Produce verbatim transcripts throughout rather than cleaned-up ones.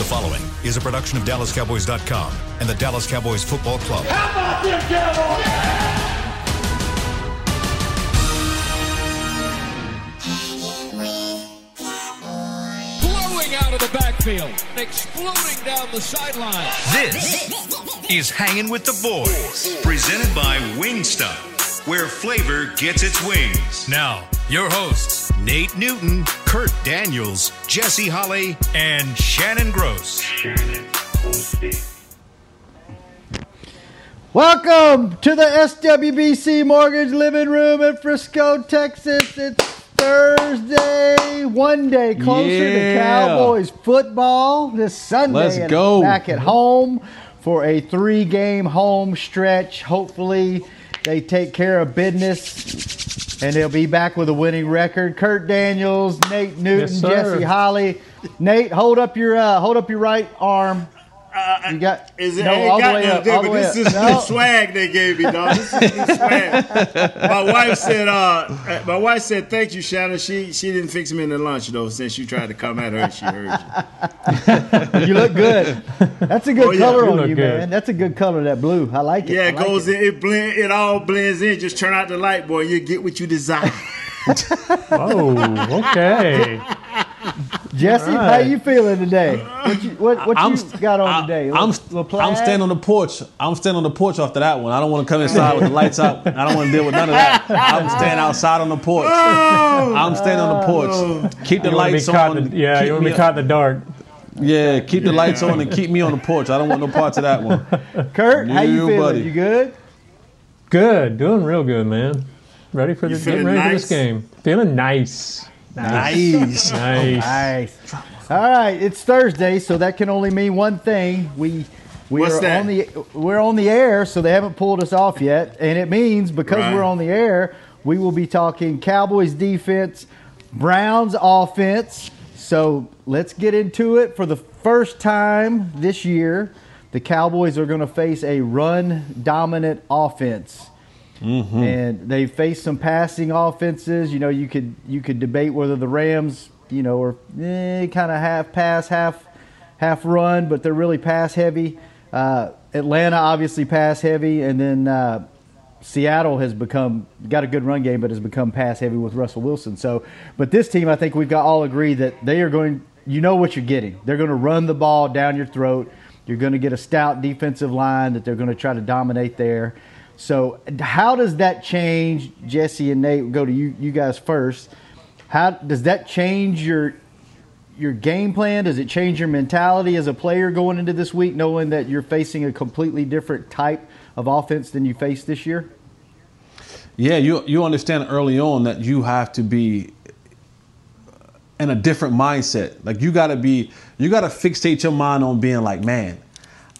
The following is a production of Dallas Cowboys dot com and the Dallas Cowboys Football Club. How about this, Cowboys? Yeah! Out of the backfield, exploding down the sideline. This is Hanging with the Boys, presented by Wingstop, where flavor gets its wings. Now, your hosts, Nate Newton, Kurt Daniels, Jesse Holley, and Shannon Gross. Shannon Welcome to the S W B C Mortgage Living Room in Frisco, Texas. It's Thursday, one day closer yeah. to Cowboys football this Sunday. Let's and go. Back at home for a three-game home stretch. Hopefully they take care of business, and they'll be back with a winning record. Kurt Daniels, Nate Newton, yes, Jesse Holley. Nate, hold up your uh, hold up your right arm. Uh, you got is it, no, ain't all got the way no up, good, but this is no. the swag they gave me, dog. This is the swag. My wife said, uh, my wife said, thank you, Shannon. She she didn't fix me in the lunch, though, since you tried to come at her and she heard you. You look good. That's a good oh, yeah. color you on you, good. man. That's a good color, that blue. I like it. Yeah, it like goes it. in. It, blend, it all blends in. Just turn out the light, boy. You get what you desire. Oh, okay. Jesse, right. How you feeling today? What you, what, what you st- got on I, today? I'm, I'm standing on the porch. I'm standing on the porch after that one. I don't want to come inside with the lights out. I don't want to deal with none of that. I'm standing outside on the porch. Oh, I'm standing on the porch. Keep the lights on. The, yeah, you want to be caught in the dark. Yeah, keep the yeah. lights on and keep me on the porch. I don't want no parts of that one. Kurt, New how you feeling? Buddy. You good? Good. Doing real good, man. Ready for this game? Ready nice? for this game? Feeling nice. Nice. Nice. nice. All right, it's Thursday, so that can only mean one thing. We we What's are that? on the we're on the air, so they haven't pulled us off yet, and it means because right. we're on the air, we will be talking Cowboys defense, Browns offense. So, let's get into it. For the first time this year, the Cowboys are going to face a run dominant offense. Mm-hmm. And they faced some passing offenses. You know, you could you could debate whether the Rams, you know, are eh, kind of half pass, half half run, but they're really pass heavy. Uh, Atlanta obviously pass heavy, and then uh, Seattle has become got a good run game, but has become pass heavy with Russell Wilson. So, but this team, I think we've got all agree that they are going. You know what you're getting. They're going to run the ball down your throat. You're going to get a stout defensive line that they're going to try to dominate there. So how does that change, Jesse and Nate, we'll go to you you guys first. How does that change your your game plan? Does it change your mentality as a player going into this week, knowing that you're facing a completely different type of offense than you faced this year? Yeah, you you understand early on that you have to be in a different mindset. Like you gotta be you gotta fixate your mind on being like, man,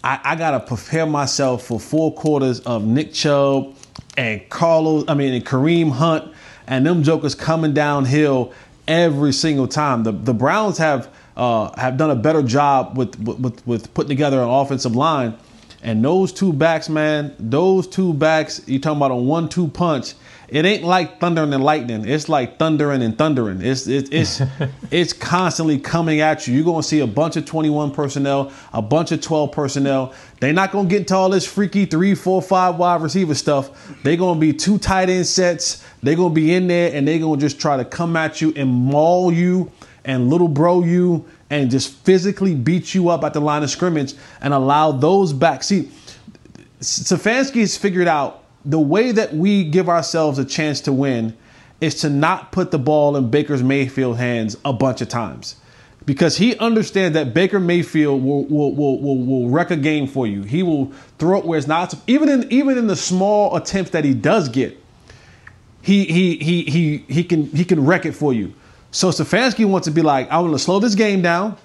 I, I got to prepare myself for four quarters of Nick Chubb and Carlos, I mean, and Kareem Hunt and them jokers coming downhill every single time. The the Browns have uh, have done a better job with, with, with putting together an offensive line. And those two backs, man, those two backs, you're talking about a one two punch. It ain't like thundering and lightning. It's like thundering and thundering. It's it, it's it's constantly coming at you. You're going to see a bunch of twenty-one personnel, a bunch of twelve personnel. They're not going to get into all this freaky three, four, five wide receiver stuff. They're going to be two tight end sets. They're going to be in there, and they're going to just try to come at you and maul you and little bro you and just physically beat you up at the line of scrimmage and allow those back. See, Stefanski has figured out the way that we give ourselves a chance to win is to not put the ball in Baker Mayfield's hands a bunch of times, because he understands that Baker Mayfield will will will will, will wreck a game for you. He will throw it where it's not even in even in the small attempts that he does get. He he he he he can he can wreck it for you. So Stefanski wants to be like, I want to slow this game down.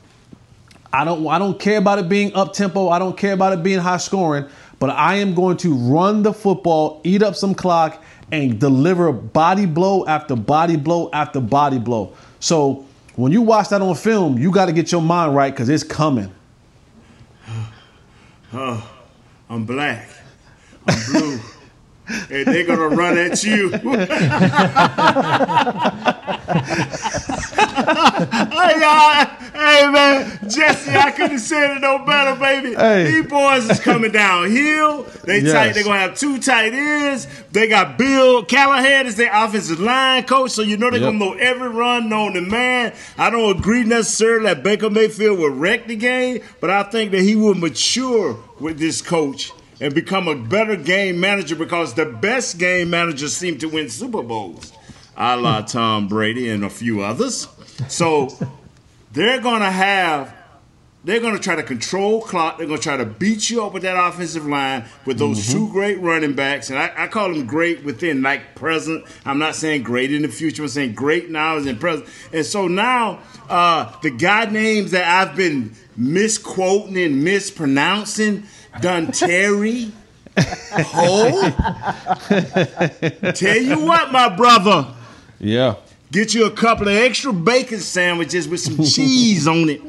I don't I don't care about it being up tempo. I don't care about it being high scoring. But I am going to run the football, eat up some clock, and deliver body blow after body blow after body blow. So when you watch that on film, you got to get your mind right because it's coming. Oh, I'm black. I'm blue. And they're going to run at you. Hey, man, Jesse, I couldn't have said it no better, baby. Hey. These boys is coming downhill. They yes. tight. They're going to have two tight ends. They got Bill Callahan as their offensive line coach, so you know they're yep. going to know every run known to man. I don't agree necessarily that Baker Mayfield will wreck the game, but I think that he will mature with this coach and become a better game manager, because the best game managers seem to win Super Bowls, a la Tom Brady and a few others. So they're going to have – they're going to try to control clock. They're going to try to beat you up with that offensive line with those mm-hmm. two great running backs. And I, I call them great within, like, present. I'm not saying great in the future. I'm saying great now is in present. And so now uh, the guy names that I've been misquoting and mispronouncing – Dontari Poe. Tell you what, my brother. Yeah. Get you a couple of extra bacon sandwiches with some cheese on it,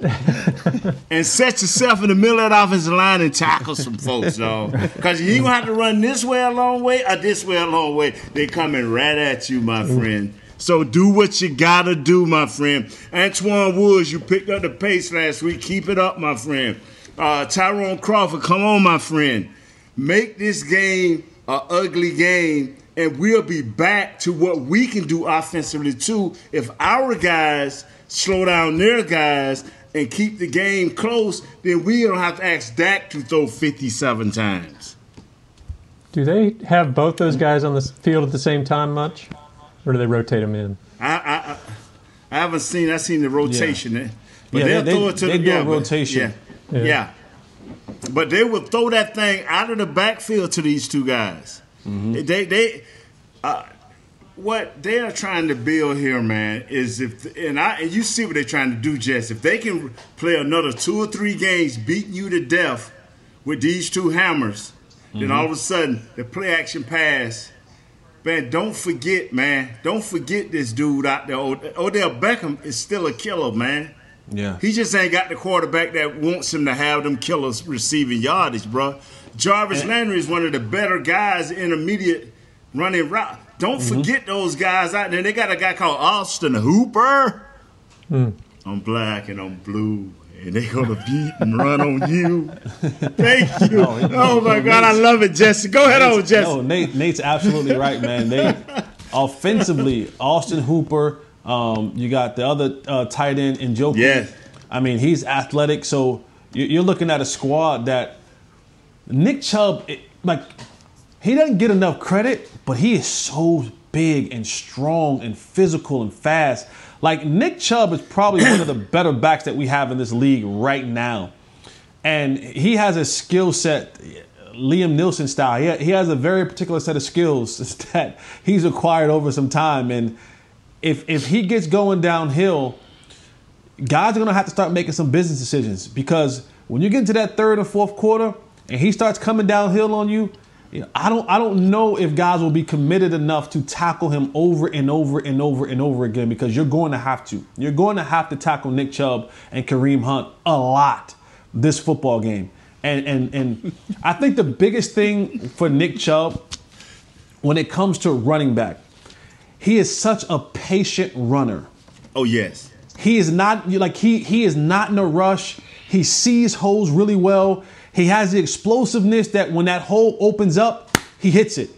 and set yourself in the middle of the offensive line and tackle some folks, dog. Because you ain't gonna have to run this way a long way or this way a long way. They coming right at you, my friend. So do what you gotta do, my friend. Antoine Woods, you picked up the pace last week. Keep it up, my friend. Uh, Tyrone Crawford, come on, my friend. Make this game an ugly game, and we'll be back to what we can do offensively, too, if our guys slow down their guys and keep the game close. Then we don't have to ask Dak to throw fifty-seven times. Do they have both those guys on the field at the same time much, or do they rotate them in? I I, I, I haven't seen. I've seen the rotation. Yeah. But yeah, they'll they, throw it to they, the they yeah, do a rotation. Yeah. Yeah. yeah, but they would throw that thing out of the backfield to these two guys. Mm-hmm. They, they, uh, what they are trying to build here, man, is if and I and you see what they're trying to do, Jess. If they can play another two or three games, beating you to death with these two hammers, mm-hmm. then all of a sudden the play action pass. Man, don't forget, man, don't forget this dude out there. Odell Beckham is still a killer, man. Yeah, he just ain't got the quarterback that wants him to have them killers receiving yardage, bro. Jarvis and, Landry is one of the better guys in immediate running route. Don't mm-hmm. forget those guys out there. They got a guy called Austin Hooper. Mm. I'm black and I'm blue, and they gonna beat and run on you. Thank you. No, oh my God, Nate's, I love it, Jesse. Go ahead, Nate's, on Jesse. No, Nate, Nate's absolutely right, man. They offensively, Austin Hooper. Um, you got the other uh, tight end in Joe. Yes. I mean, he's athletic. So you're looking at a squad that Nick Chubb, it, like, he doesn't get enough credit, but he is so big and strong and physical and fast. Like, Nick Chubb is probably one of the better backs that we have in this league right now. And he has a skill set, Liam Nielsen style. He, he has a very particular set of skills that he's acquired over some time. And If if he gets going downhill, guys are going to have to start making some business decisions, because when you get into that third and fourth quarter and he starts coming downhill on you, you know, I don't I don't know if guys will be committed enough to tackle him over and over and over and over again, because you're going to have to. You're going to have to tackle Nick Chubb and Kareem Hunt a lot this football game. And and and I think the biggest thing for Nick Chubb when it comes to running back, he is such a patient runner. Oh, yes. He is not like he he is not in a rush. He sees holes really well. He has the explosiveness that when that hole opens up, he hits it.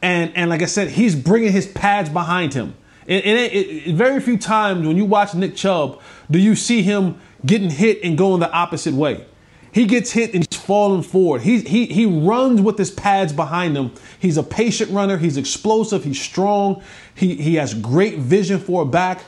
And and like I said, he's bringing his pads behind him. And, and it, it, very few times when you watch Nick Chubb do you see him getting hit and going the opposite way. He gets hit and he's falling forward. He, he, he runs with his pads behind him. He's a patient runner. He's explosive. He's strong. He, he has great vision for a back.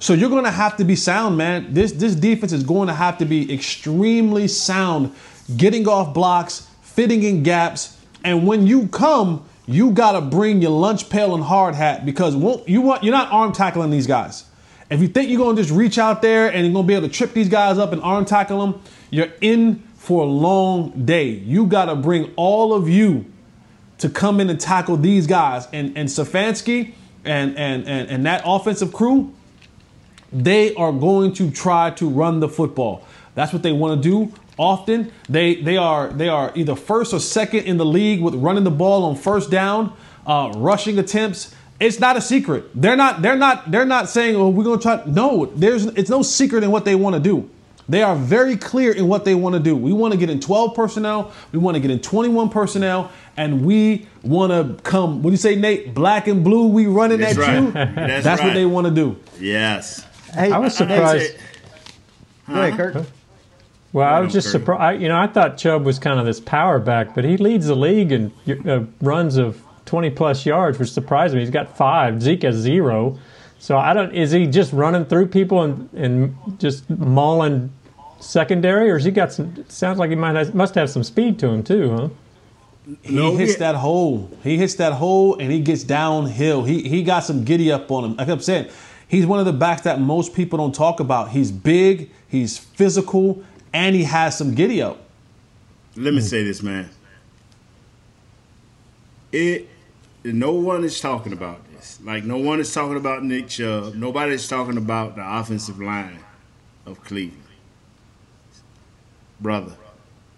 So you're going to have to be sound, man. This, this defense is going to have to be extremely sound, getting off blocks, fitting in gaps. And when you come, you got to bring your lunch pail and hard hat, because won't, you want, you're not arm tackling these guys. If you think you're going to just reach out there and you're going to be able to trip these guys up and arm tackle them, you're in for a long day. You got to bring all of you to come in and tackle these guys. And and Stefanski and, and, and, and that offensive crew, they are going to try to run the football. That's what they want to do often. They they are they are either first or second in the league with running the ball on first down, uh, rushing attempts, It's not a secret. They're not. They're not. They're not saying, "Oh, we're gonna try." No, there's. It's no secret in what they want to do. They are very clear in what they want to do. We want to get in twelve personnel. We want to get in twenty-one personnel, and we want to come. What do you say, Nate? Black and blue. We running That's at right. you. That's, That's right. what they want to do. Yes. Hey, I was surprised. Go ahead, Kirk. Well, I was just surprised. You know, I thought Chubb was kind of this power back, but he leads the league in uh, runs of twenty-plus yards, which surprised me. He's got five. Zeke has zero. So I don't. Is he just running through people and, and just mauling secondary, or has he got some? Sounds like he might have, must have some speed to him too, huh? He no, hits he, that hole. He hits that hole, and he gets downhill. He he got some giddy up on him. Like I'm saying, he's one of the backs that most people don't talk about. He's big. He's physical. And he has some giddy up. Let me say this, man. It no one is talking about this. Like, no one is talking about Nick Chubb. Nobody's talking about the offensive line of Cleveland. Brother,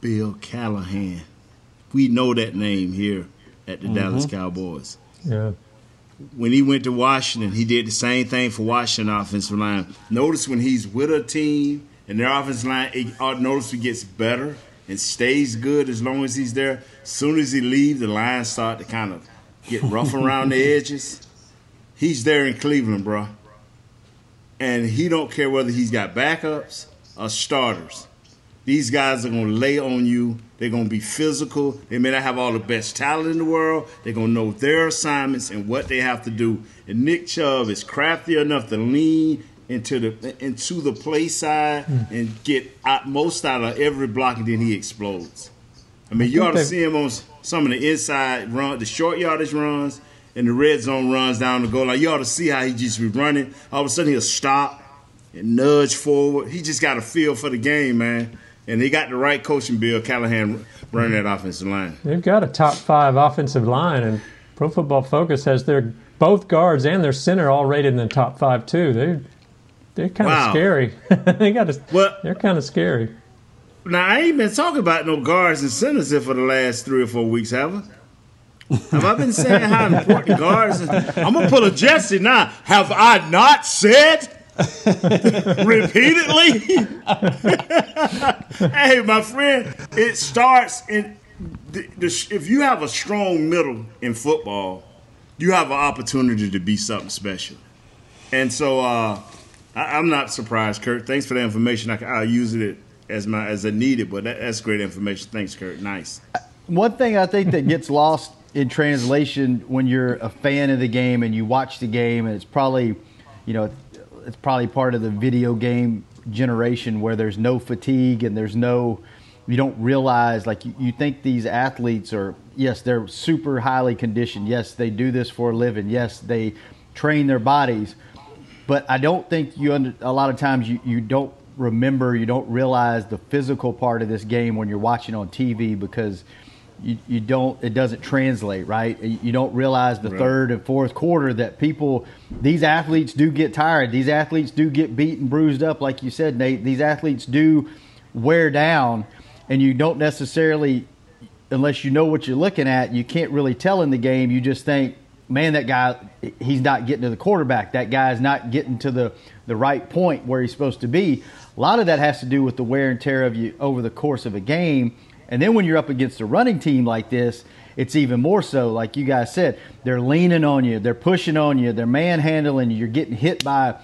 Bill Callahan. We know that name here at the mm-hmm. Dallas Cowboys. Yeah. When he went to Washington, he did the same thing for Washington offensive line. Notice when he's with a team. And their offensive line, it noticeably gets better and stays good as long as he's there. As soon as he leaves, the lines start to kind of get rough around the edges. He's there in Cleveland, bro. And he don't care whether he's got backups or starters. These guys are going to lay on you. They're going to be physical. They may not have all the best talent in the world. They're going to know their assignments and what they have to do. And Nick Chubb is crafty enough to lean into the into the play side and get out, most out of every block, and then he explodes. I mean, I you ought to see him on some of the inside run, the short yardage runs, and the red zone runs down the goal. Like, you ought to see how he just be running. All of a sudden, he'll stop and nudge forward. He just got a feel for the game, man. And they got the right coaching, Bill Callahan, running that offensive line. They've got a top five offensive line, and Pro Football Focus has their both guards and their center all rated in the top five too. They They're kind wow. of scary. they got to, well, they're kind of scary. Now, I ain't been talking about no guards and centers here for the last three or four weeks, have I? Have I been saying how important guards and I'm going to pull a Jesse now. Have I not said repeatedly? Hey, my friend, it starts in the, the, if you have a strong middle in football, you have an opportunity to be something special. And so uh I'm not surprised, Kurt. Thanks for the information. I, I'll use it as my as I need it, but that, that's great information. Thanks, Kurt. Nice. One thing I think that gets lost in translation when you're a fan of the game and you watch the game, and it's probably, you know, it's probably part of the video game generation where there's no fatigue and there's no, you don't realize, like, you, you think these athletes are, yes, they're super highly conditioned. Yes, they do this for a living. Yes, they train their bodies. But I don't think you, under, a lot of times you, you don't remember, you don't realize the physical part of this game when you're watching on T V because you, you don't, it doesn't translate, right? You don't realize the right. third and fourth quarter that people, these athletes do get tired. These athletes do get beat and bruised up, like you said, Nate. These athletes do wear down, and you don't necessarily, unless you know what you're looking at, you can't really tell in the game. You just think, man, that guy, he's not getting to the quarterback. That guy's not getting to the, the right point where he's supposed to be. A lot of that has to do with the wear and tear of you over the course of a game. And then when you're up against a running team like this, it's even more so. Like you guys said, they're leaning on you. They're pushing on you. They're manhandling you. You're getting hit by,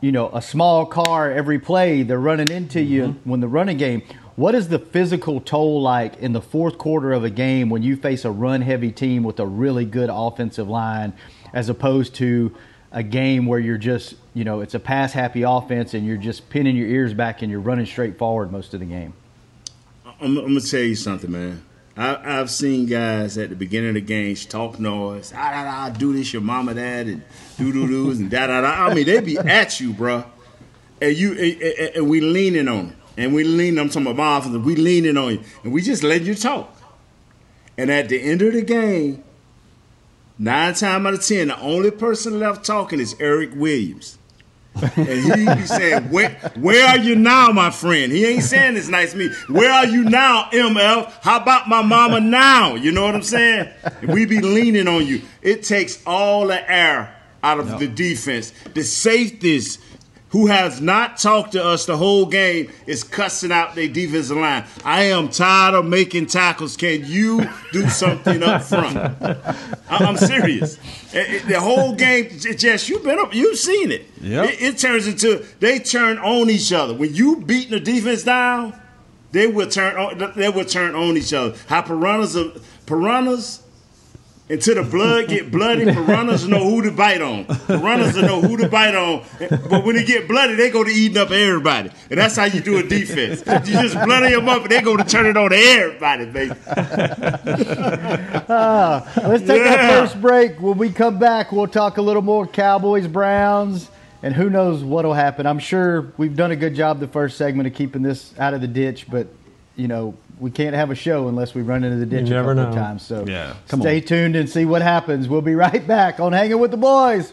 you know, a small car every play. They're running into mm-hmm. you when the running game. What is the physical toll like in the fourth quarter of a game when you face a run-heavy team with a really good offensive line as opposed to a game where you're just, you know, it's a pass-happy offense and you're just pinning your ears back and you're running straight forward most of the game? I'm, I'm going to tell you something, man. I, I've seen guys at the beginning of the games talk noise, ah, da, da, do this, your mama, that, and doo-doo-doos, and da-da-da. I mean, they be at you, bro. And, you, and, and, and we leaning on them. And we lean, I'm talking about my offense, we leaning on you. And we just let you talk. And at the end of the game, nine times out of ten, the only person left talking is Eric Williams. And he be saying, where, where are you now, my friend? He ain't saying this nice to me. Where are you now, M L? How about my mama now? You know what I'm saying? We be leaning on you. It takes all the air out of yep. the defense. The safeties who has not talked to us the whole game is cussing out their defensive line. I am tired of making tackles. Can you do something up front? I'm serious. It, it, the whole game, Jess, you've been up, you've seen it. Yep. it. It turns into, they turn on each other. When you beating the defense down, they will turn on, they will turn on each other. How piranhas are, piranhas, until the blood get bloody, piranhas know who to bite on. Piranhas know who to bite on. But when they get bloody, they go to eating up everybody. And that's how you do a defense. You just bloody them up, and they go to turn it on to everybody, baby. uh, let's take yeah. that first break. When we come back, we'll talk a little more Cowboys, Browns, and who knows what will happen. I'm sure we've done a good job the first segment of keeping this out of the ditch, but, you know, we can't have a show unless we run into the ditch a couple of times. So yeah, stay on. tuned and see what happens. We'll be right back on Hanging with the Boys.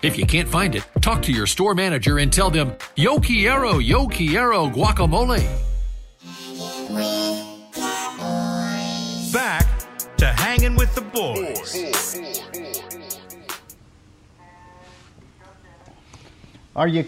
If you can't find it, talk to your store manager and tell them, Yokiero, Yokiero guacamole. Back to Hanging with the Boys. Are you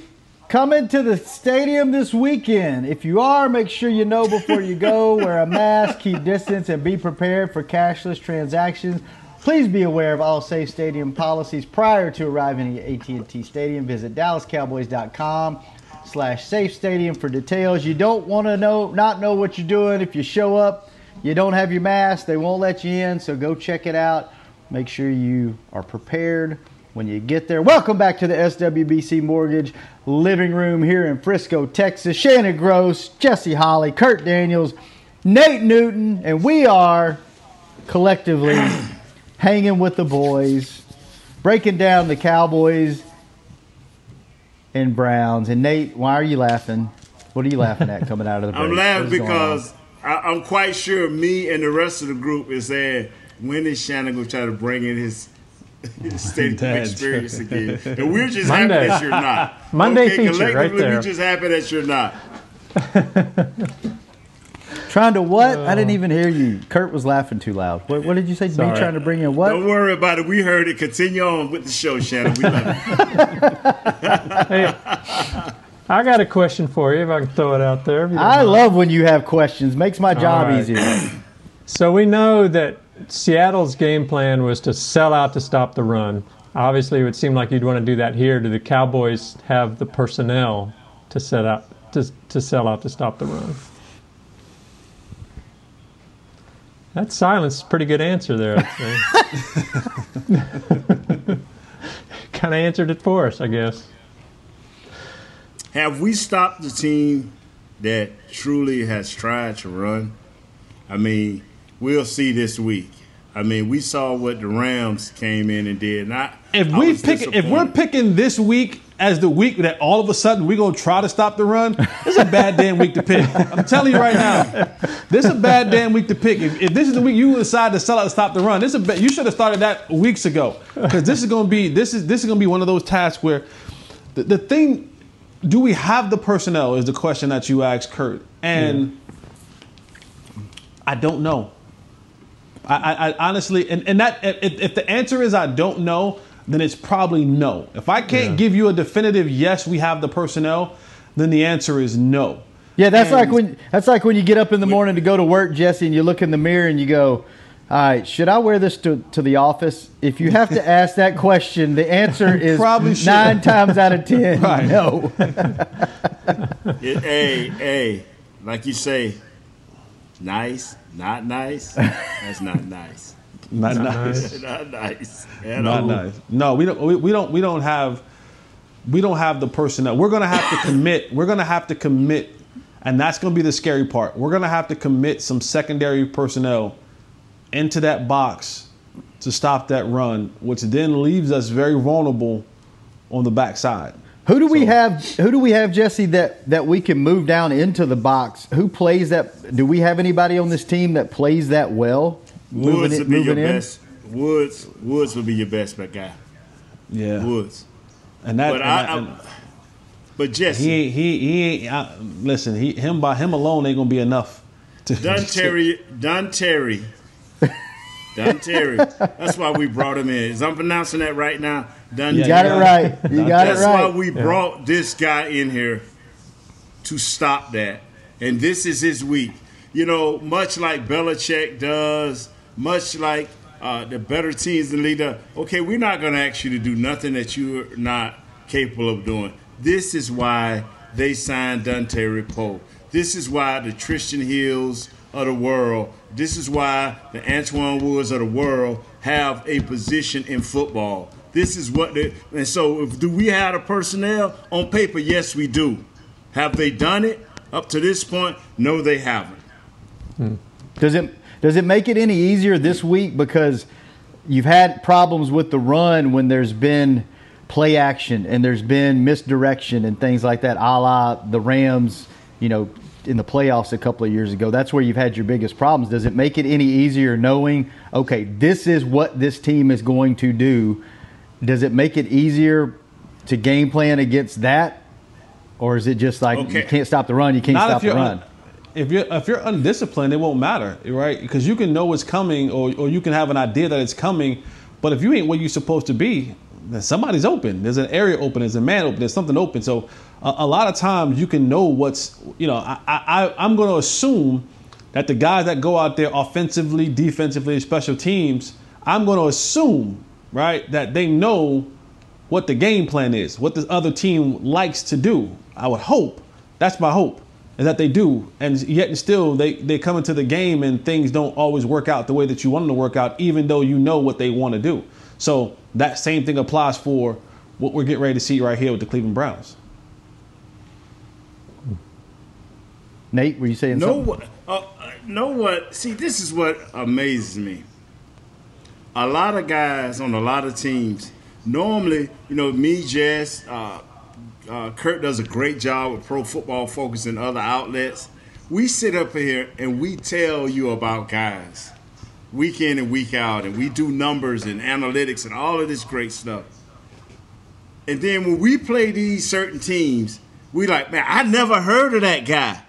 coming to the stadium this weekend? If you are, make sure you know before you go. Wear a mask, keep distance, and be prepared for cashless transactions. Please be aware of all safe stadium policies prior to arriving at A T and T Stadium. Visit Dallas Cowboys dot com slash safe stadium for details. You don't want to know, not know what you're doing. If you show up, you don't have your mask, they won't let you in, so go check it out. Make sure you are prepared when you get there. Welcome back to the S W B C Mortgage Living Room here in Frisco, Texas. Shannon Gross, Jesse Holly, Kurt Daniels, Nate Newton, and we are collectively Hanging with the Boys, breaking down the Cowboys and Browns. And, Nate, why are you laughing? What are you laughing at coming out of the break? I'm laughing because I, I'm quite sure me and the rest of the group is saying, when is Shannon going to try to bring in his, his stadium experience again? And we're just Monday. happy that you're not. Monday okay, feature right there. We're just happy that you're not. Trying to what? Uh, I didn't even hear you. Kurt was laughing too loud. What, what did you say? Me trying to bring in what? Don't worry about it. We heard it. Continue on with the show, Shannon. We love it. Hey, I got a question for you, if I can throw it out there. I love when you have questions. Makes my job right. easier. So we know that Seattle's game plan was to sell out to stop the run. Obviously, it would seem like you'd want to do that here. Do the Cowboys have the personnel to set out to to sell out to stop the run? That silence is a pretty good answer there, I'd say. Kind of answered it for us, I guess. Have we stopped the team that truly has tried to run? I mean, we'll see this week. I mean, we saw what the Rams came in and did. And I, if, we I pick, if we're picking this week as the week that all of a sudden we're going to try to stop the run, this is a bad damn week to pick. I'm telling you right now, this is a bad damn week to pick. If, if this is the week you decide to sell out to stop the run, this is a, you should have started that weeks ago, because this is going to be this is this is going to be one of those tasks where the, the thing, do we have the personnel, is the question that you asked, Kurt. And yeah. I don't know. I, I honestly, and, and that if, if the answer is I don't know, then it's probably no. If I can't yeah. give you a definitive yes, we have the personnel, then the answer is no. Yeah, that's and like when that's like when you get up in the morning to go to work, Jesse, and you look in the mirror and you go, all right, should I wear this to, to the office? If you have to ask that question, the answer is probably nine times out of ten, right. no. it, hey, hey, like you say, nice. Not nice. That's not nice. not, not nice. nice. Not nice. At not all. nice. No, we don't. We, we don't. We don't have. We don't have the personnel. We're gonna have to commit. We're gonna have to commit, and that's gonna be the scary part. We're gonna have to commit some secondary personnel into that box to stop that run, which then leaves us very vulnerable on the backside. Who do we so, have? Who do we have, Jesse? That, that we can move down into the box. Who plays that? Do we have anybody on this team that plays that well? Woods would be your in? best. Woods Woods would be your best, but guy. Yeah, Woods. And that. But, and I, I, and, but Jesse, he ain't, he he ain't. I, listen, he him by him alone ain't gonna be enough. To Dontari Dontari Dontari. That's why we brought him in. As I'm pronouncing that right now. Done you got it right. You got it right. That's why we yeah. brought this guy in here to stop that. And this is his week. You know, much like Belichick does, much like uh, the better teams in the league, okay, we're not going to ask you to do nothing that you're not capable of doing. This is why they signed Dontari Poe. This is why the Tristan Hills of the world, this is why the Antoine Woods of the world have a position in football. This is what the – and so if, do we have the personnel? On paper, yes, we do. Have they done it up to this point? No, they haven't. Hmm. Does it does it make it any easier this week because you've had problems with the run when there's been play action and there's been misdirection and things like that, a la the Rams, you know, in the playoffs a couple of years ago. That's where you've had your biggest problems. Does it make it any easier knowing, okay, this is what this team is going to do? Does it make it easier to game plan against that, or is it just like okay. you can't stop the run? You can't Not stop the run. If you're if you're undisciplined, it won't matter, right? Because you can know what's coming, or or you can have an idea that it's coming, but if you ain't where you're supposed to be, then somebody's open. There's an area open. There's a man open. There's something open. So a, a lot of times you can know what's you know. I, I I'm going to assume that the guys that go out there offensively, defensively, special teams, I'm going to assume. Right, that they know what the game plan is, what the other team likes to do. I would hope, that's my hope, is that they do. And yet and still, they, they come into the game and things don't always work out the way that you want them to work out, even though you know what they want to do. So that same thing applies for what we're getting ready to see right here with the Cleveland Browns. Nate, were you saying no, something? Uh, no, what? See, this is what amazes me. A lot of guys on a lot of teams, normally, you know, me, Jess, uh, uh, Kurt does a great job with Pro Football Focus and other outlets. We sit up here and we tell you about guys week in and week out, and we do numbers and analytics and all of this great stuff. And then when we play these certain teams, we like, man, I never heard of that guy.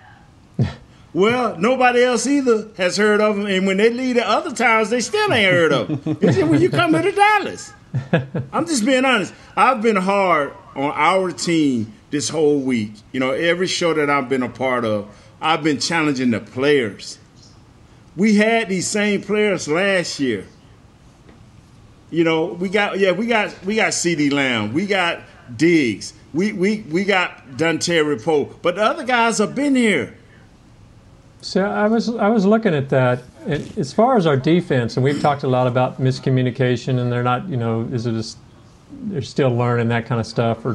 Well, nobody else either has heard of them, and when they leave the other towns, they still ain't heard of them. It's just when you come here to Dallas. I'm just being honest. I've been hard on our team this whole week. You know, every show that I've been a part of, I've been challenging the players. We had these same players last year. You know, we got yeah, we got we got CeeDee Lamb, we got Diggs, we we we got Dontari Poe, but the other guys have been here. So I was I was looking at that As far as our defense, and we've talked a lot about miscommunication, and they're not, you know, is it just, they're still learning that kind of stuff. Or,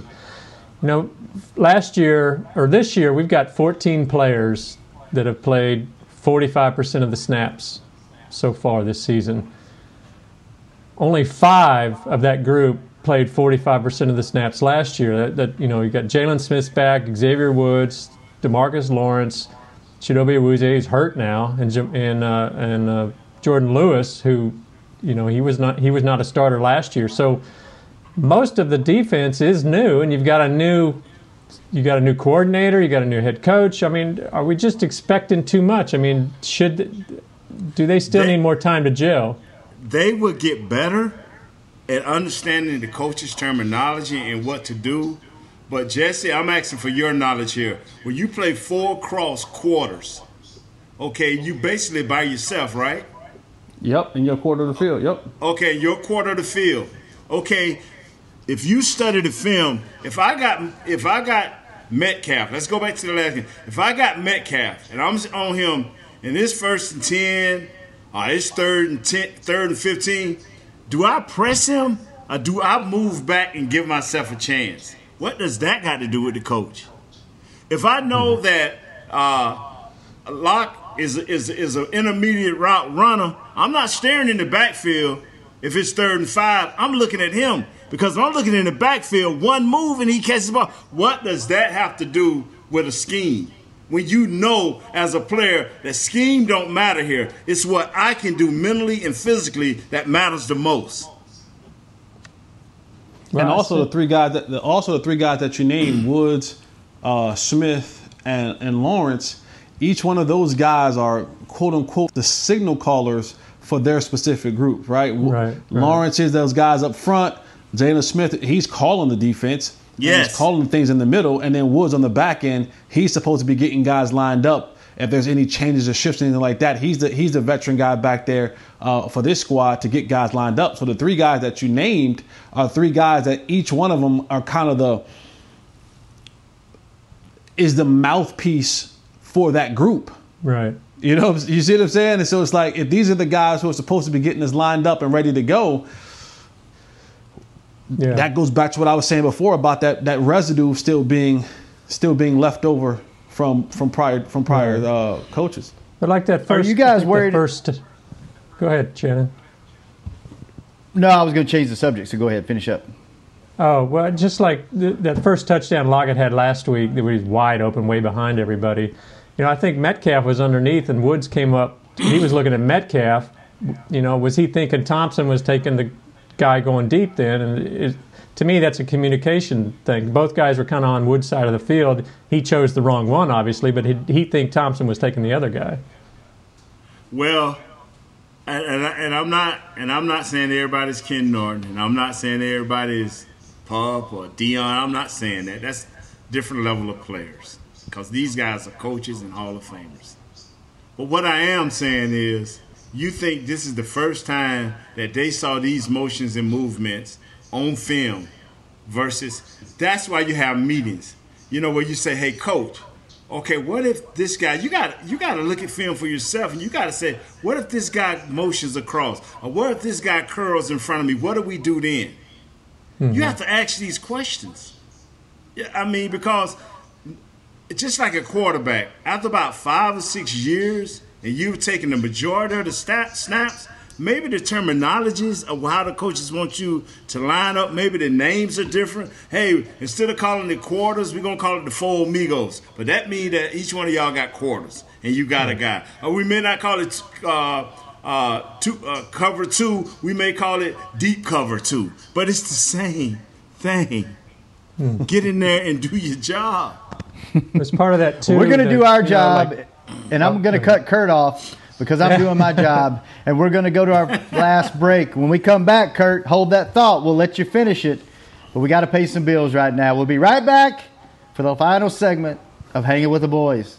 you know, last year or this year, we've got fourteen players that have played forty-five percent of the snaps so far this season. Only five of that group played forty-five percent of the snaps last year. That, that you know, you got Jalen Smith back, Xavier Woods, DeMarcus Lawrence, Chidobe Awuzie, who's hurt now, and and uh, and uh, Jordan Lewis, who, you know, he was not he was not a starter last year. So most of the defense is new, and you've got a new you got a new coordinator, you got a new head coach. I mean, are we just expecting too much? I mean, should do they still they, need more time to gel? They will get better at understanding the coach's terminology and what to do. But, Jesse, I'm asking for your knowledge here. When you play four cross quarters, okay, you basically by yourself, right? Yep, in your quarter of the field, yep. Okay, your quarter of the field. Okay, if you study the film, if I got if I got Metcalf, let's go back to the last game. If I got Metcalf and I'm on him and it's first and ten, or it's third and ten, third and fifteen, do I press him or do I move back and give myself a chance? What does that got to do with the coach? If I know that uh, Locke is is is an intermediate route runner, I'm not staring in the backfield. If it's third and five, I'm looking at him, because if I'm looking in the backfield, one move and he catches the ball. What does that have to do with a scheme? When you know as a player that scheme don't matter here, it's what I can do mentally and physically that matters the most. And also the three guys that also the three guys that you named, Woods, uh, Smith, and, and Lawrence, each one of those guys are quote unquote the signal callers for their specific group, right? Right, right. Lawrence is those guys up front. Jalen Smith, he's calling the defense. Yes. He's calling things in the middle, and then Woods on the back end, he's supposed to be getting guys lined up. If there's any changes or shifts, anything like that, he's the he's the veteran guy back there uh, for this squad to get guys lined up. So the three guys that you named are three guys that each one of them are kind of the is the mouthpiece for that group. Right. You know, you see what I'm saying? And so it's like, if these are the guys who are supposed to be getting us lined up and ready to go, yeah. That goes back to what I was saying before about that that residue still being still being left over. From from prior from prior uh, coaches. But like that first. Are you guys worried? First, go ahead, Shannon. No, I was going to change the subject, so go ahead, finish up. Oh well, just like th- that first touchdown Lockett had last week, that was wide open, way behind everybody. You know, I think Metcalf was underneath, and Woods came up. He was looking at Metcalf. You know, was he thinking Thompson was taking the guy going deep then? And it, to me, that's a communication thing. Both guys were kind of on Wood's side of the field. He chose the wrong one, obviously, but he he think Thompson was taking the other guy. Well, and, and, I, and I'm not and I'm not saying everybody's Ken Norton, and I'm not saying everybody's Pop or Deion. I'm not saying that. That's different level of players, because these guys are coaches and Hall of Famers. But what I am saying is, you think this is the first time that they saw these motions and movements on film, versus that's why you have meetings, you know, where you say, hey, coach, okay, what if this guy, you got you got to look at film for yourself, and you got to say, what if this guy motions across, or what if this guy curls in front of me, what do we do then? Mm-hmm. You have to ask these questions. Yeah, I mean, because it's just like a quarterback. After about five or six years, and you've taken the majority of the stat, snaps, maybe the terminologies of how the coaches want you to line up, maybe the names are different. Hey, instead of calling it quarters, we're going to call it the Four Amigos. But that means that each one of y'all got quarters, and you got a guy. Or we may not call it uh, uh, two, uh, cover two. We may call it deep cover two. But it's the same thing. Get in there and do your job. It's part of that, too. We're going to do our job, you know, like, and I'm going to cut Kurt off, because I'm doing my job, and we're going to go to our last break. When we come back, Kurt, hold that thought. We'll let you finish it, but we got to pay some bills right now. We'll be right back for the final segment of Hanging with the Boys.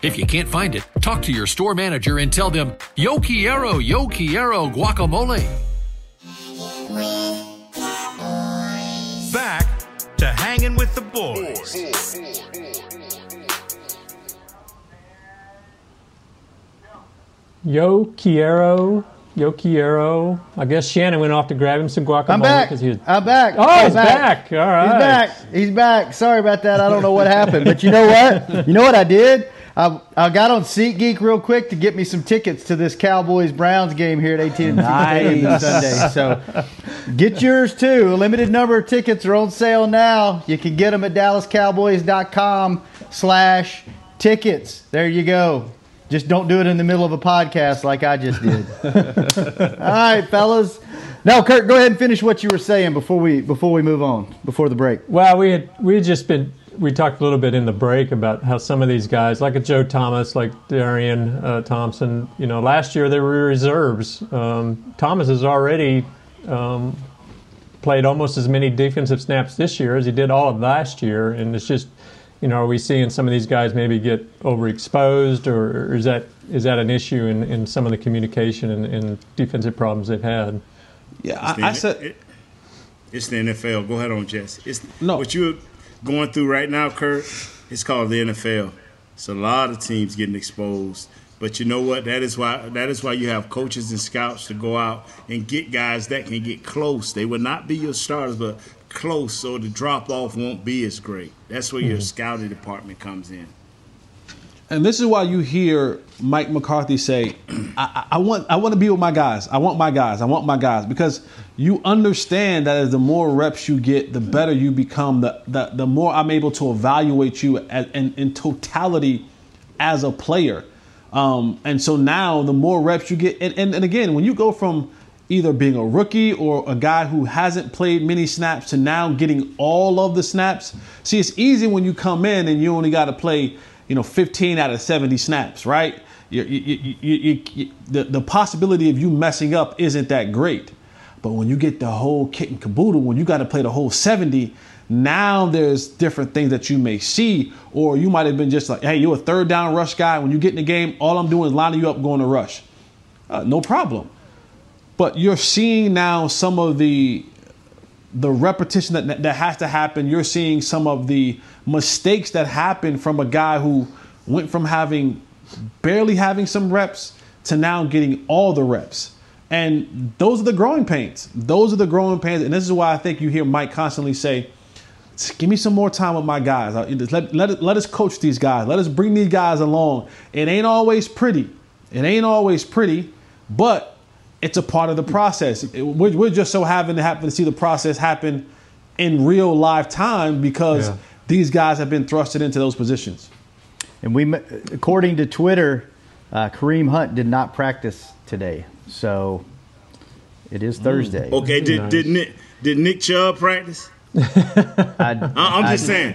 If you can't find it, talk to your store manager and tell them, Yokiero, Yokiero guacamole. Back to Hanging with the Boys. Yokiero, Yokiero. I guess Shannon went off to grab him some guacamole. I'm back. He was... I'm back. Oh, I'm he's back. back. All right. He's back. He's back. Sorry about that. I don't know what happened. But you know what? You know what I did? I, I got on SeatGeek real quick to get me some tickets to this Cowboys-Browns game here at A T and T Stadium Sunday. So get yours, too. A limited number of tickets are on sale now. You can get them at Dallas Cowboys dot com slash tickets. There you go. Just don't do it in the middle of a podcast like I just did. All right, fellas. Now, Kurt, go ahead and finish what you were saying before we before we move on, before the break. Well, we had we had just been... We talked a little bit in the break about how some of these guys, like a Joe Thomas, like Darian uh, Thompson, you know, last year they were reserves. Um, Thomas has already um, played almost as many defensive snaps this year as he did all of last year. And it's just, you know, are we seeing some of these guys maybe get overexposed, or is that is that an issue in, in some of the communication and, and defensive problems they've had? Yeah, I, I said it's the N F L. Go ahead on, Jess. It's no, what you. Going through right now, Kurt, it's called the N F L. It's a lot of teams getting exposed. But you know what? That is why that is why you have coaches and scouts to go out and get guys that can get close. They will not be your starters, but close, so the drop-off won't be as great. That's where mm-hmm. your scouting department comes in. And this is why you hear Mike McCarthy say, I, I want I want to be with my guys. I want my guys. I want my guys. Because you understand that as the more reps you get, the better you become, the the, the more I'm able to evaluate you as, in, in totality as a player. Um, and so now the more reps you get, and, and, and again, when you go from either being a rookie or a guy who hasn't played many snaps to now getting all of the snaps, see, it's easy when you come in and you only got to play – you know, fifteen out of seventy snaps, right? You, you, you, you, you, the, the possibility of you messing up isn't that great. But when you get the whole kit and caboodle, when you got to play the whole seventy, now there's different things that you may see, or you might have been just like, hey, you're a third down rush guy. When you get in the game, all I'm doing is lining you up, going to rush. Uh, no problem. But you're seeing now some of the the repetition that that has to happen. You're seeing some of the mistakes that happen from a guy who went from having barely having some reps to now getting all the reps. And those are the growing pains. Those are the growing pains. And this is why I think you hear Mike constantly say, give me some more time with my guys. Let, let, let us coach these guys. Let us bring these guys along. It ain't always pretty. It ain't always pretty, but it's a part of the process. It, we're, we're just so having to happen to see the process happen in real live time because yeah. these guys have been thrusted into those positions. And we, according to Twitter, uh, Kareem Hunt did not practice today, so it is Thursday. Okay, did nice. did Nick did Nick Chubb practice? I, I'm just I, saying,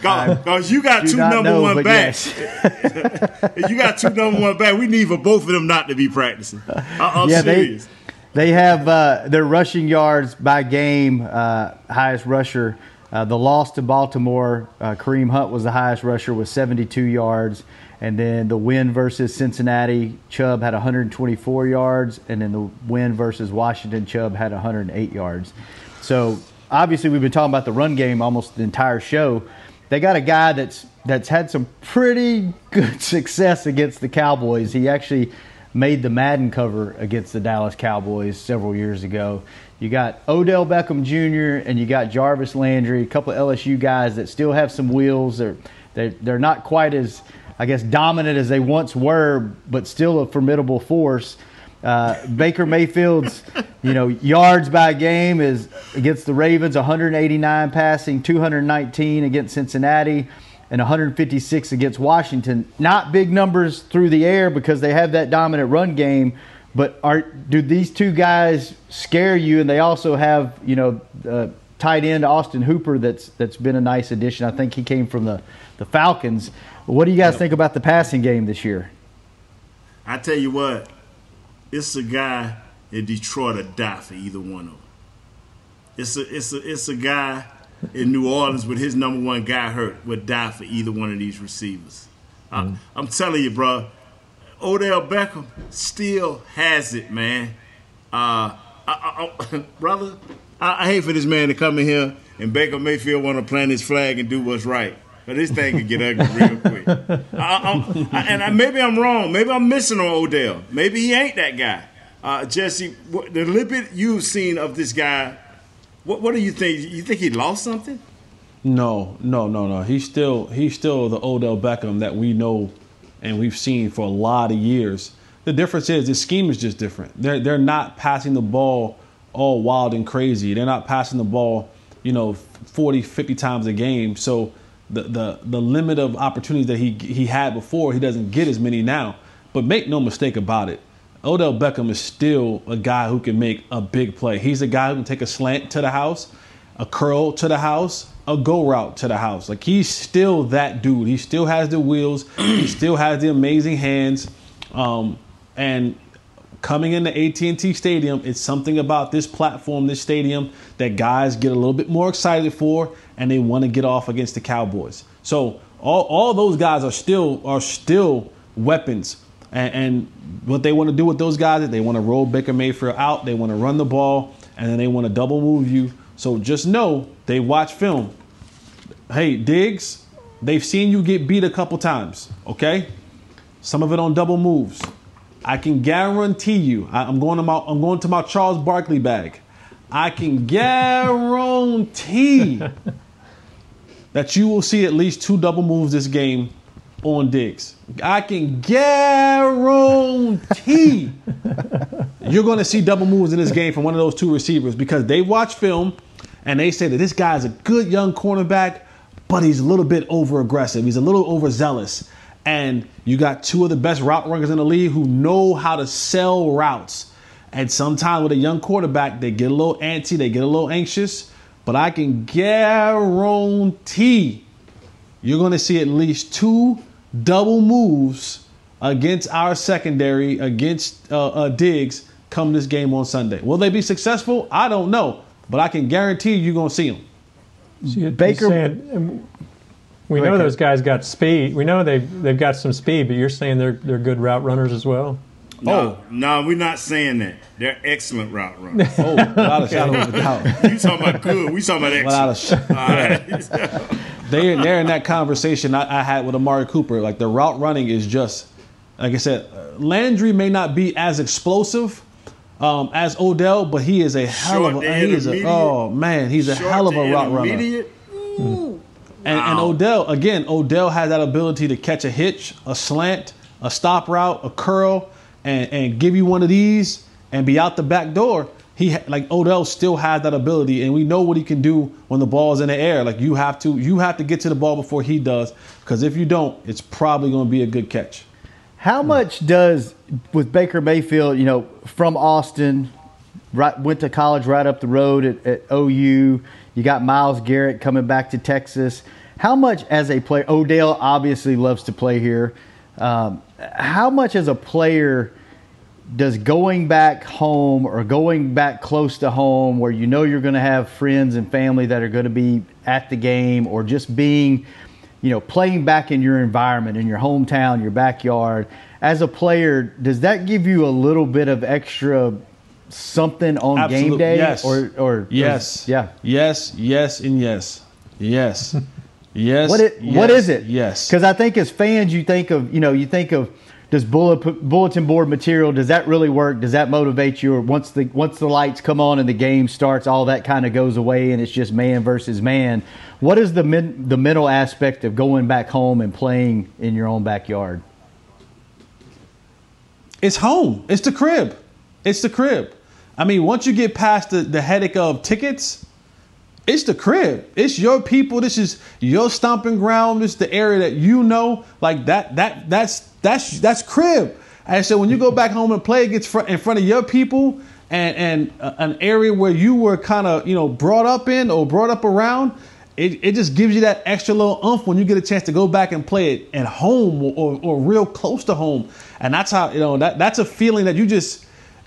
because you got two number know, one backs. Yes. You got two number one backs. We need for both of them not to be practicing. I'm yeah, serious. They, they have uh, their rushing yards by game uh, highest rusher. Uh, the loss to Baltimore, uh, Kareem Hunt was the highest rusher with seventy-two yards, and then the win versus Cincinnati, Chubb had one hundred twenty-four yards, and then the win versus Washington, Chubb had one hundred eight yards. So. Obviously, we've been talking about the run game almost the entire show. They got a guy that's that's had some pretty good success against the Cowboys. He actually made the Madden cover against the Dallas Cowboys several years ago. You got Odell Beckham Junior and you got Jarvis Landry, a couple of L S U guys that still have some wheels. They're, they're, they're not quite as, I guess, dominant as they once were, but still a formidable force. Uh, Baker Mayfield's, you know, yards by game is against the Ravens, one hundred eighty-nine passing, two hundred nineteen against Cincinnati, and one hundred fifty-six against Washington. Not big numbers through the air because they have that dominant run game, but are do these two guys scare you? And they also have, you know, uh, tight end Austin Hooper that's that's been a nice addition. I think he came from the, the Falcons. What do you guys think about the passing game this year? I tell you what. It's a guy in Detroit or die for either one of them. It's a it's a it's a guy in New Orleans with his number one guy hurt would die for either one of these receivers. Mm-hmm. I, I'm telling you, bro, Odell Beckham still has it, man. Uh, I, I, I, brother, I, I hate for this man to come in here and Baker Mayfield want to plant his flag and do what's right. But this thing could get ugly real quick. I, I, I, and I, maybe I'm wrong. Maybe I'm missing on Odell. Maybe he ain't that guy. Uh, Jesse, what, the little bit you've seen of this guy, what, what do you think? You think he lost something? No, no, no, no. He's still he's still the Odell Beckham that we know and we've seen for a lot of years. The difference is his scheme is just different. They're, they're not passing the ball all wild and crazy. They're not passing the ball, you know, forty, fifty times a game. So The, the the limit of opportunities that he he had before, he doesn't get as many now. But make no mistake about it, Odell Beckham is still a guy who can make a big play. He's a guy who can take a slant to the house, a curl to the house, a go route to the house. Like, he's still that dude. He still has the wheels. He still has the amazing hands. Um, and coming into A T and T Stadium, it's something about this platform, this stadium, that guys get a little bit more excited for, and they want to get off against the Cowboys. So all, all those guys are still are still weapons. And, and what they want to do with those guys is they want to roll Baker Mayfield out. They want to run the ball, and then they want to double move you. So just know they watch film. Hey, Diggs, they've seen you get beat a couple times, okay? Some of it on double moves. I can guarantee you, I, I'm going to my I'm going to my Charles Barkley bag. I can guarantee that you will see at least two double moves this game on Diggs. I can guarantee you're going to see double moves in this game from one of those two receivers because they watch film and they say that this guy is a good young cornerback, but he's a little bit over-aggressive. He's a little overzealous. And you got two of the best route runners in the league who know how to sell routes. And sometimes with a young quarterback, they get a little antsy, they get a little anxious. But I can guarantee you're going to see at least two double moves against our secondary, against uh, uh, Diggs, come this game on Sunday. Will they be successful? I don't know. But I can guarantee you're going to see them. So Baker. Saying, we know those guys got speed. We know they've, they've got some speed, but you're saying they're, they're good route runners as well? No, oh. no, we're not saying that. They're excellent route runners. Oh, without a shadow of a doubt. You talking about good. We talking about excellent. Without a shadow. They're, they're in that conversation I, I had with Amari Cooper. Like, the route running is just, like I said, Landry may not be as explosive um, as Odell, but he is a hell Short of a, he is a, oh, man, he's a Short hell of a route runner. Ooh. And, wow. and Odell, again, Odell has that ability to catch a hitch, a slant, a stop route, a curl, And, and give you one of these and be out the back door, he like Odell still has that ability, and we know what he can do when the ball is in the air. Like you have to, you have to get to the ball before he does, because if you don't, it's probably going to be a good catch. How much does with Baker Mayfield, you know, from Austin, right, went to college right up the road at, at O U. You got Miles Garrett coming back to Texas. How much as a player, Odell obviously loves to play here. Um, how much as a player does going back home or going back close to home where you know you're going to have friends and family that are going to be at the game, or just being, you know, playing back in your environment, in your hometown, your backyard, as a player, does that give you a little bit of extra something on Absolute, game day? Yes. Or, or yes. Or, yeah. Yes, yes, and yes. Yes. Yes. What it, yes, what is it? Yes. Because I think as fans, you think of, you know, you think of this bullet, bulletin board material. Does that really work? Does that motivate you? Or once the once the lights come on and the game starts, all that kind of goes away and it's just man versus man. What is the men, the mental aspect of going back home and playing in your own backyard? It's home. It's the crib. It's the crib. I mean, once you get past the, the headache of tickets, it's the crib. It's your people. This is your stomping ground. This is the area that you know. Like that, that, that's that's that's crib. And so when you go back home and play against in front of your people and and uh, an area where you were kind of, you know, brought up in or brought up around, it, it just gives you that extra little oomph when you get a chance to go back and play it at home or, or, or real close to home. And that's how, you know, that that's a feeling that you just,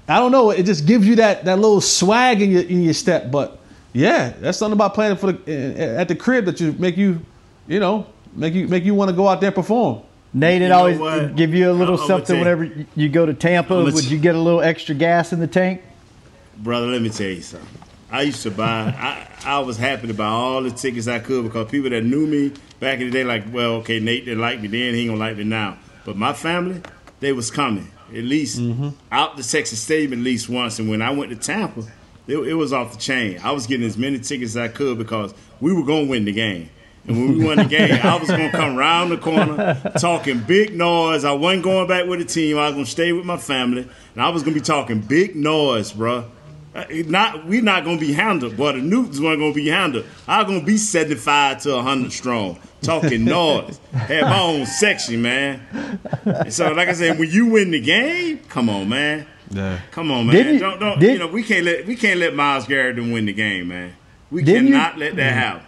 I don't know, it just gives you that that little swag in your in your step, but. Yeah, that's something about playing for the, at the crib that you make you, you know, make you make you want to go out there and perform. Nate, it always what? give you a little I'm something whenever you, you go to Tampa. I'm would you get a little extra gas in the tank? Brother, let me tell you something. I used to buy. I, I was happy to buy all the tickets I could, because people that knew me back in the day, like, well, okay, Nate didn't like me then, he ain't gonna like me now. But my family, they was coming at least mm-hmm. out to Texas Stadium at least once. And when I went to Tampa, It, it was off the chain. I was getting as many tickets as I could, because we were going to win the game. And when we won the game, I was going to come around the corner talking big noise. I wasn't going back with the team. I was going to stay with my family. And I was going to be talking big noise, bro. Not, we're not going to be handled, but the Newtons weren't going to be handled. I was going to be seventy-five to one hundred strong, talking noise. Had my own section, man. And so, like I said, when you win the game, come on, man. Yeah. Come on, man! Didn't, don't don't did, you know we can't let we can't let Miles Garrett win the game, man. We cannot you, let that happen.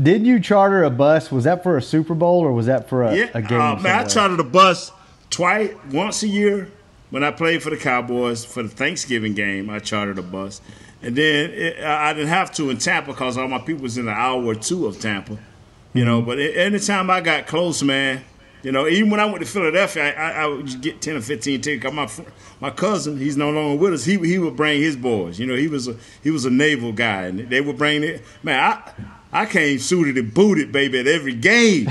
Didn't you charter a bus? Was that for a Super Bowl or was that for a, yeah, a game? Uh, man, I chartered a bus twice, once a year when I played for the Cowboys for the Thanksgiving game. I chartered a bus, and then it, I didn't have to in Tampa because all my people was in an hour or two of Tampa, you mm-hmm. know. But anytime I got close, man. You know, even when I went to Philadelphia, I, I, I would get ten or fifteen tickets. Cause my my cousin, he's no longer with us. He he would bring his boys. You know, he was a, he was a naval guy, and they would bring it. Man, I I came suited and booted, baby, at every game.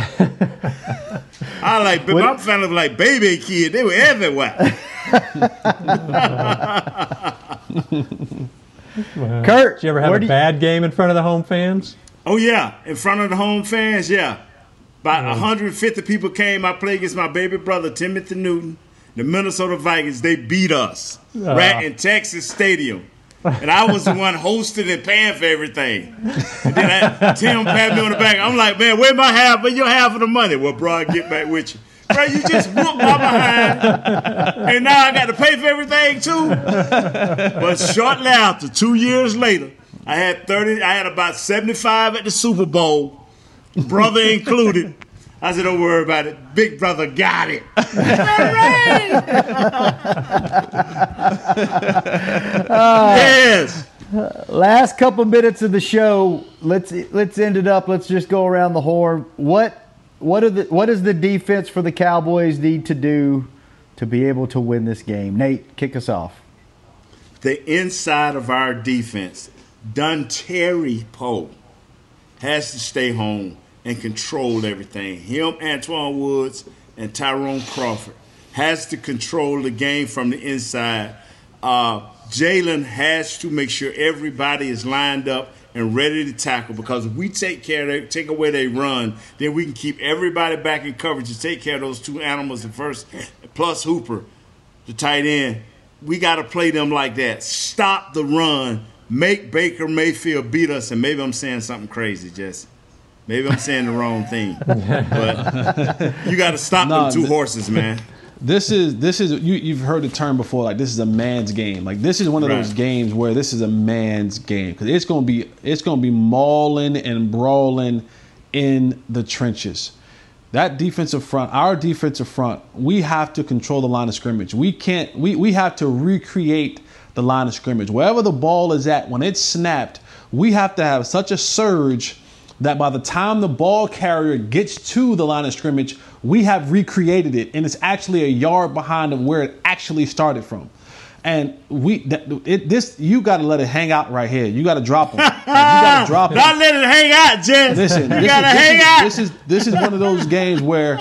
I like, but my family was like baby kid. They were everywhere. Well, Kurt, did you ever have a bad you... game in front of the home fans? Oh yeah, in front of the home fans, yeah. About one hundred fifty people came. I played against my baby brother, Timothy Newton. The Minnesota Vikings, they beat us uh. right in Texas Stadium. And I was the one hosting and paying for everything. And then I, Tim pat me on the back. I'm like, man, where my half? Where your half of the money? Well, bro, I'll get back with you. Bro, you just whooped my behind. And now I got to pay for everything, too. But shortly after, two years later, I had thirty. I had about seventy-five at the Super Bowl. Brother included. I said, don't worry about it. Big brother got it. uh, yes. Last couple minutes of the show. Let's let's end it up. Let's just go around the horn. What what are the what does the defense for the Cowboys need to do to be able to win this game? Nate, kick us off. The inside of our defense, Dontari Poe, has to stay home and control everything. Him, Antoine Woods, and Tyrone Crawford has to control the game from the inside. Uh, Jalen has to make sure everybody is lined up and ready to tackle, because if we take care of their, take away their run, then we can keep everybody back in coverage and take care of those two animals, the first, plus Hooper, the tight end. we got to play them like that. Stop the run. Make Baker Mayfield beat us. And maybe I'm saying something crazy, Jesse. Maybe I'm saying the wrong thing. But you got to stop no, them two th- horses, man. This is this is you, you've heard the term before, like this is a man's game. Like this is one of right. those games where this is a man's game, because it's gonna be it's gonna be mauling and brawling in the trenches. That defensive front, our defensive front, we have to control the line of scrimmage. We can't. We we have to recreate the line of scrimmage. Wherever the ball is at, when it's snapped, we have to have such a surge that by the time the ball carrier gets to the line of scrimmage, we have recreated it, and it's actually a yard behind of where it actually started from. And we, that, it, this, you got to let it hang out right here. You got to drop them. You got to drop them. Not let it hang out, Jess. Listen, you got to hang is, out. This is this is one of those games where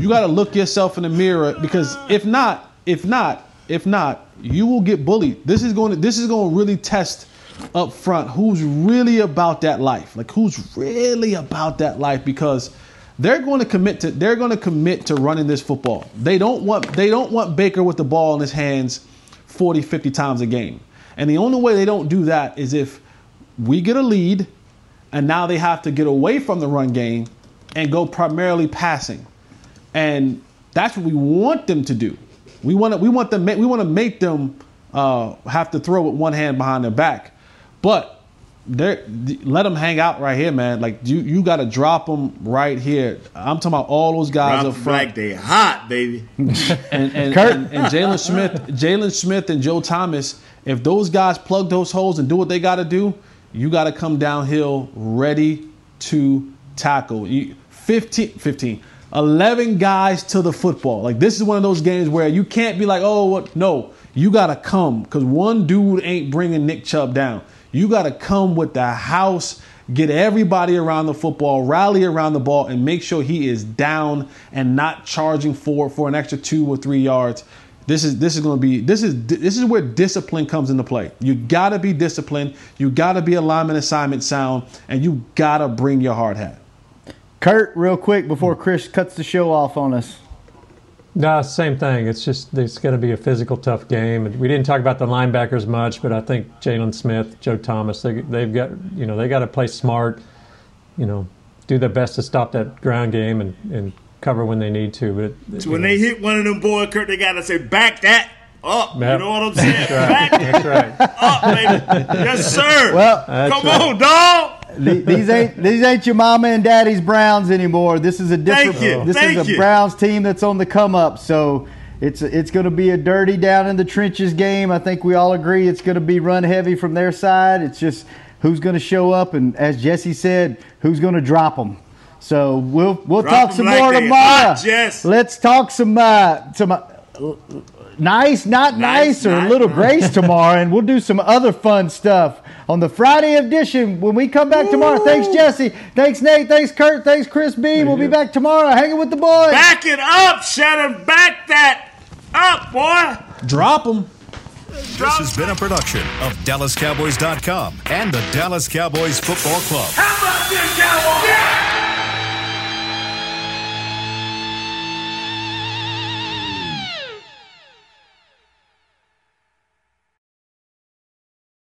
you got to look yourself in the mirror, because if not, if not, if not, you will get bullied. This is going to this is going to really test up front who's really about that life. Like who's really about that life, because they're going to commit to they're going to commit to running this football. They don't want they don't want Baker with the ball in his hands forty, fifty times a game. And the only way they don't do that is if we get a lead and now they have to get away from the run game and go primarily passing. And that's what we want them to do. We want to we want them we want to make them uh, have to throw with one hand behind their back. But They're, let them hang out right here, man. Like you, you got to drop them right here. I'm talking about all those guys drop up front. Like they hot, baby. and and, and, and, and Jalen Smith, Jalen Smith, and Joe Thomas. If those guys plug those holes and do what they got to do, you got to come downhill ready to tackle. You, fifteen, fifteen, eleven guys to the football. Like this is one of those games where you can't be like, oh, what? No, you got to come, because one dude ain't bringing Nick Chubb down. You got to come with the house, get everybody around the football, rally around the ball, and make sure he is down and not charging for for an extra two or three yards. This is this is going to be this is this is where discipline comes into play. You got to be disciplined. You got to be alignment assignment sound, and you got to bring your hard hat. Kurt, real quick before Chris cuts the show off on us. No, same thing. It's just it's going to be a physical, tough game. We didn't talk about the linebackers much, but I think Jalen Smith, Joe Thomas, they, they've got you know they got to play smart, you know, do their best to stop that ground game and, and cover when they need to. But so when know. they hit one of them boys, Kurt, they got to say back that up. Yep. You know what I'm saying? That's right. Back that's right. Up, baby. Yes, sir. Well, come right. on, dog. these ain't these ain't your mama and daddy's Browns anymore. This is a different. Thank you. This Thank is a you. Browns team that's on the come up. So it's it's going to be a dirty down in the trenches game. I think we all agree it's going to be run heavy from their side. It's just who's going to show up, and as Jesse said, who's going to drop them. So we'll we'll drop talk some like more tomorrow. Yes. Let's talk some uh, some. Uh, Nice, not nice, nice or nice, little nice. Grace tomorrow, and we'll do some other fun stuff on the Friday edition when we come back Woo! Tomorrow. Thanks, Jesse. Thanks, Nate. Thanks, Kurt. Thanks, Chris B. There we'll be go. Back tomorrow hanging with the boys. Back it up, Shannon. Back that up, boy. Drop them. This has been a production of Dallas Cowboys dot com and the Dallas Cowboys Football Club. How about this, Cowboys? Yeah!